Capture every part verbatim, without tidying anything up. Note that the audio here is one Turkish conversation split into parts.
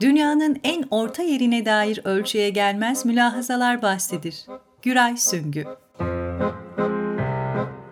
dünyanın en orta yerine dair ölçüye gelmez mülahazalar bahsedir. Güray Süngü.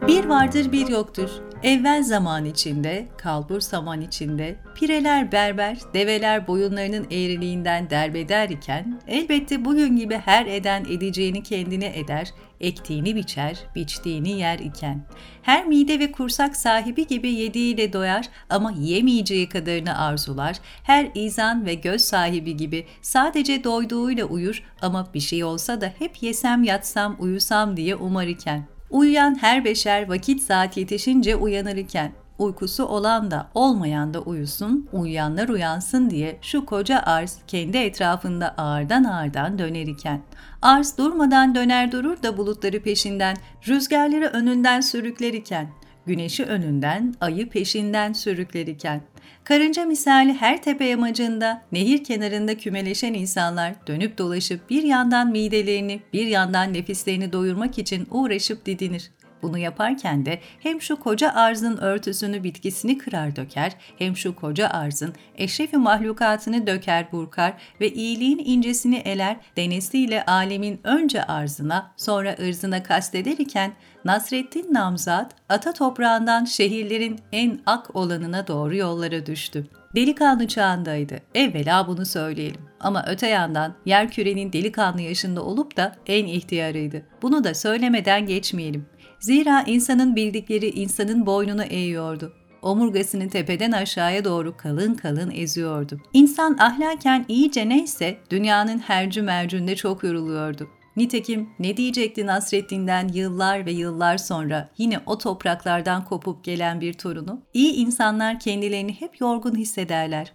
Bir vardır bir yoktur. Evvel zaman içinde, kalbur zaman içinde, pireler berber, develer boyunlarının eğriliğinden derbeder iken, elbette bugün gibi her eden edeceğini kendine eder, ektiğini biçer, biçtiğini yer iken. Her mide ve kursak sahibi gibi yediğiyle doyar ama yiyemeyeceği kadarını arzular, her izan ve göz sahibi gibi sadece doyduğuyla uyur ama bir şey olsa da hep yesem yatsam uyusam diye umar iken. Uyuyan her beşer vakit saat yetişince uyanır iken, uykusu olan da olmayan da uyusun, uyuyanlar uyansın diye şu koca arz kendi etrafında ağırdan ağırdan döner iken, arz durmadan döner durur da bulutları peşinden, rüzgarları önünden sürükler iken, güneşi önünden, ayı peşinden sürükler iken, karınca misali her tepe yamacında, nehir kenarında kümeleşen insanlar dönüp dolaşıp bir yandan midelerini, bir yandan nefislerini doyurmak için uğraşıp didinir. Bunu yaparken de hem şu koca arzın örtüsünü bitkisini kırar döker, hem şu koca arzın eşrefi mahlukatını döker burkar ve iyiliğin incesini eler, denesiyle alemin önce arzına sonra ırzına kasteder iken, Nasreddin Namzat, ata toprağından şehirlerin en ak olanına doğru yollara düştü. Delikanlı çağındaydı, evvela bunu söyleyelim. Ama öte yandan yerkürenin delikanlı yaşında olup da en ihtiyarıydı. Bunu da söylemeden geçmeyelim. Zira insanın bildikleri insanın boynunu eğiyordu. Omurgasını tepeden aşağıya doğru kalın kalın eziyordu. İnsan ahlaken iyice neyse dünyanın hercü mercünde çok yoruluyordu. Nitekim ne diyecekti Nasreddin'den yıllar ve yıllar sonra yine o topraklardan kopup gelen bir torunu? İyi insanlar kendilerini hep yorgun hissederler.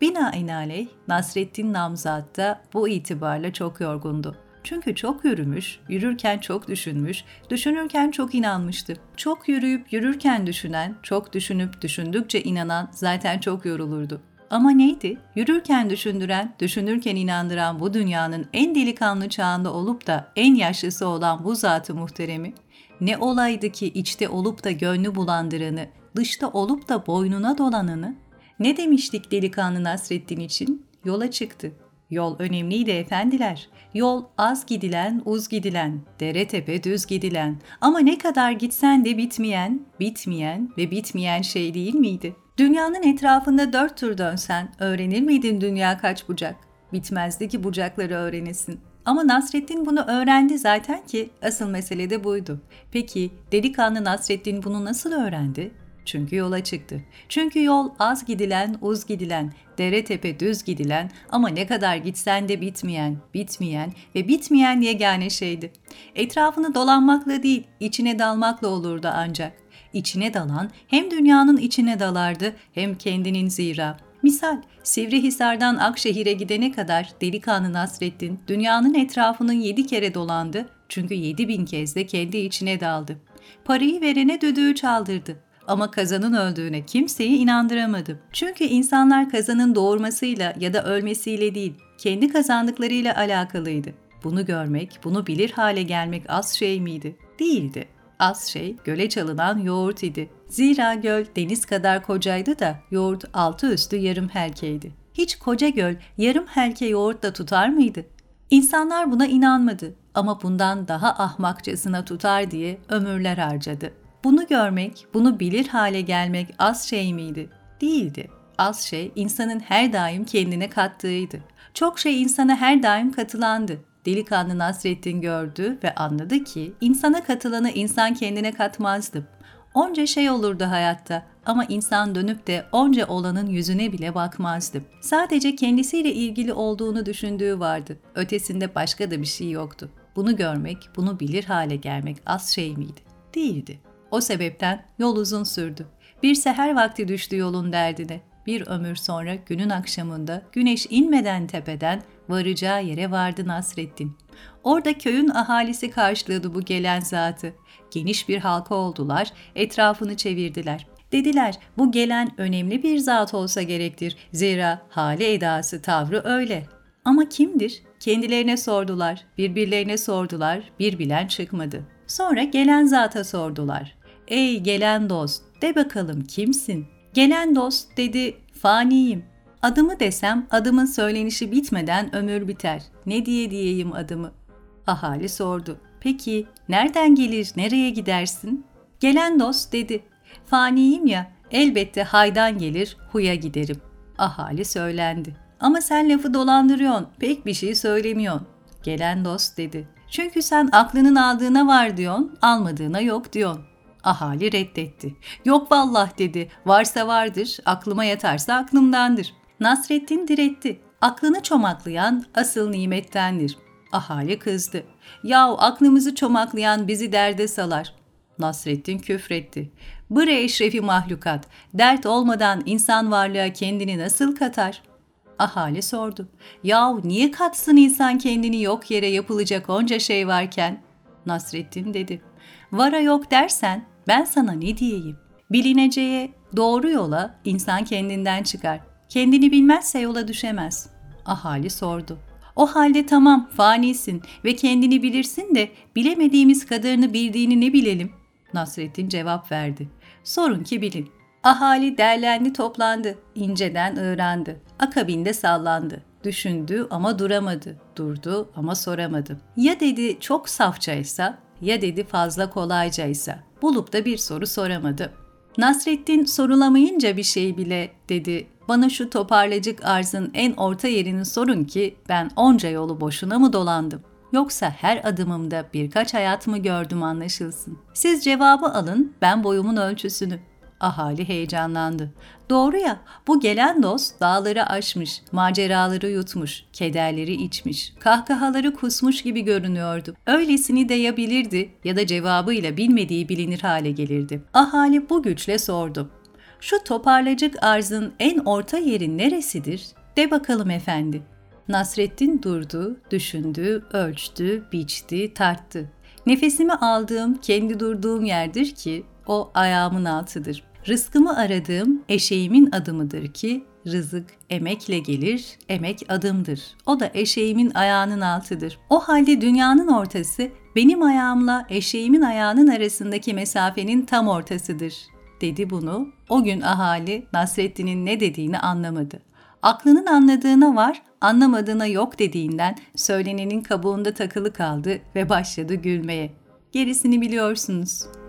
Binaenaleyh Nasreddin Namzat da bu itibarla çok yorgundu. Çünkü çok yürümüş, yürürken çok düşünmüş, düşünürken çok inanmıştı. Çok yürüyüp yürürken düşünen, çok düşünüp düşündükçe inanan zaten çok yorulurdu. Ama neydi? Yürürken düşündüren, düşünürken inandıran bu dünyanın en delikanlı çağında olup da en yaşlısı olan bu zat-ı muhteremi, ne olaydı ki içte olup da gönlü bulandıranı, dışta olup da boynuna dolananı? Ne demiştik delikanlı Nasreddin için? Yola çıktı. Yol önemliydi efendiler. Yol az gidilen, uz gidilen, dere tepe düz gidilen ama ne kadar gitsen de bitmeyen, bitmeyen ve bitmeyen şey değil miydi? Dünyanın etrafında dört tur dönsen öğrenir miydin dünya kaç bucak? Bitmezdi ki bucakları öğrenesin. Ama Nasreddin bunu öğrendi zaten ki asıl mesele de buydu. Peki delikanlı Nasreddin bunu nasıl öğrendi? Çünkü yola çıktı. Çünkü yol az gidilen, uz gidilen, dere tepe düz gidilen ama ne kadar gitsen de bitmeyen, bitmeyen ve bitmeyen yegane şeydi. Etrafını dolanmakla değil, içine dalmakla olurdu ancak. İçine dalan hem dünyanın içine dalardı hem kendinin zira. Misal, Sivrihisar'dan Akşehir'e gidene kadar delikanlı Nasreddin dünyanın etrafının yedi kere dolandı çünkü yedi bin kez de kendi içine daldı. Parayı verene düdüğü çaldırdı. Ama kazanın öldüğüne kimseyi inandıramadım. Çünkü insanlar kazanın doğurmasıyla ya da ölmesiyle değil, kendi kazandıklarıyla alakalıydı. Bunu görmek, bunu bilir hale gelmek az şey miydi? Değildi. Az şey göle çalınan yoğurt idi. Zira göl deniz kadar kocaydı da yoğurt altı üstü yarım helkeydi. Hiç koca göl yarım helke yoğurtla tutar mıydı? İnsanlar buna inanmadı ama bundan daha ahmakçasına tutar diye ömürler harcadı. Bunu görmek, bunu bilir hale gelmek az şey miydi? Değildi. Az şey insanın her daim kendine kattığıydı. Çok şey insana her daim katılandı. Delikanlı Nasreddin gördü ve anladı ki insana katılanı insan kendine katmazdı. Onca şey olurdu hayatta ama insan dönüp de onca olanın yüzüne bile bakmazdı. Sadece kendisiyle ilgili olduğunu düşündüğü vardı. Ötesinde başka da bir şey yoktu. Bunu görmek, bunu bilir hale gelmek az şey miydi? Değildi. O sebepten yol uzun sürdü. Bir seher vakti düştü yolun derdine. Bir ömür sonra günün akşamında güneş inmeden tepeden varacağı yere vardı Nasreddin. Orada köyün ahalisi karşıladı bu gelen zatı. Geniş bir halka oldular, etrafını çevirdiler. Dediler, bu gelen önemli bir zat olsa gerektir. Zira hali edası tavrı öyle. Ama kimdir? Kendilerine sordular, birbirlerine sordular, bir bilen çıkmadı. Sonra gelen zata sordular. Ey gelen dost, de bakalım kimsin? Gelen dost dedi, faniyim. Adımı desem adımın söylenişi bitmeden ömür biter. Ne diye diyeyim adımı? Ahali sordu. Peki nereden gelir, nereye gidersin? Gelen dost dedi. Faniyim ya, elbette haydan gelir, huya giderim. Ahali söylendi. Ama sen lafı dolandırıyorsun, pek bir şey söylemiyorsun. Gelen dost dedi. Çünkü sen aklının aldığına var diyorsun, almadığına yok diyorsun. Ahali reddetti. Yok vallah dedi, varsa vardır, aklıma yatarsa aklımdandır. Nasreddin diretti. Aklını çomaklayan asıl nimettendir. Ahali kızdı. Yahu aklımızı çomaklayan bizi derde salar. Nasreddin küfretti. Bre eşrefi mahlukat, dert olmadan insan varlığa kendini nasıl katar? Ahali sordu. Yahu niye katsın insan kendini yok yere yapılacak onca şey varken? Nasreddin dedi. Vara yok dersen ben sana ne diyeyim? Bilineceğe, doğru yola insan kendinden çıkar. Kendini bilmezse yola düşemez. Ahali sordu. O halde tamam, fanisin ve kendini bilirsin de bilemediğimiz kadarını bildiğini ne bilelim? Nasreddin cevap verdi. Sorun ki bilin. Ahali derlendi toplandı, inceden öğrendi. Akabinde sallandı. Düşündü ama duramadı, durdu ama soramadı. Ya dedi çok safçaysa, ya dedi fazla kolaycaysa, bulup da bir soru soramadı. Nasreddin sorulamayınca bir şey bile dedi, bana şu toparlacık arzın en orta yerini sorun ki ben onca yolu boşuna mı dolandım? Yoksa her adımımda birkaç hayat mı gördüm anlaşılsın? Siz cevabı alın, ben boyumun ölçüsünü. Ahali heyecanlandı. Doğru ya, bu gelen dost dağları aşmış, maceraları yutmuş, kederleri içmiş, kahkahaları kusmuş gibi görünüyordu. Öylesini de ya bilirdi ya da cevabıyla bilmediği bilinir hale gelirdi. Ahali bu güçle sordu. Şu toparlacık arzın en orta yeri neresidir? De bakalım efendi. Nasreddin durdu, düşündü, ölçtü, biçti, tarttı. Nefesimi aldığım, kendi durduğum yerdir ki o ayağımın altıdır. Rızkımı aradığım eşeğimin adımıdır ki rızık emekle gelir, emek adımdır. O da eşeğimin ayağının altıdır. O halde dünyanın ortası benim ayağımla eşeğimin ayağının arasındaki mesafenin tam ortasıdır. Dedi bunu. O gün ahali Nasreddin'in ne dediğini anlamadı. Aklının anladığına var, anlamadığına yok dediğinden söylenenin kabuğunda takılı kaldı ve başladı gülmeye. Gerisini biliyorsunuz.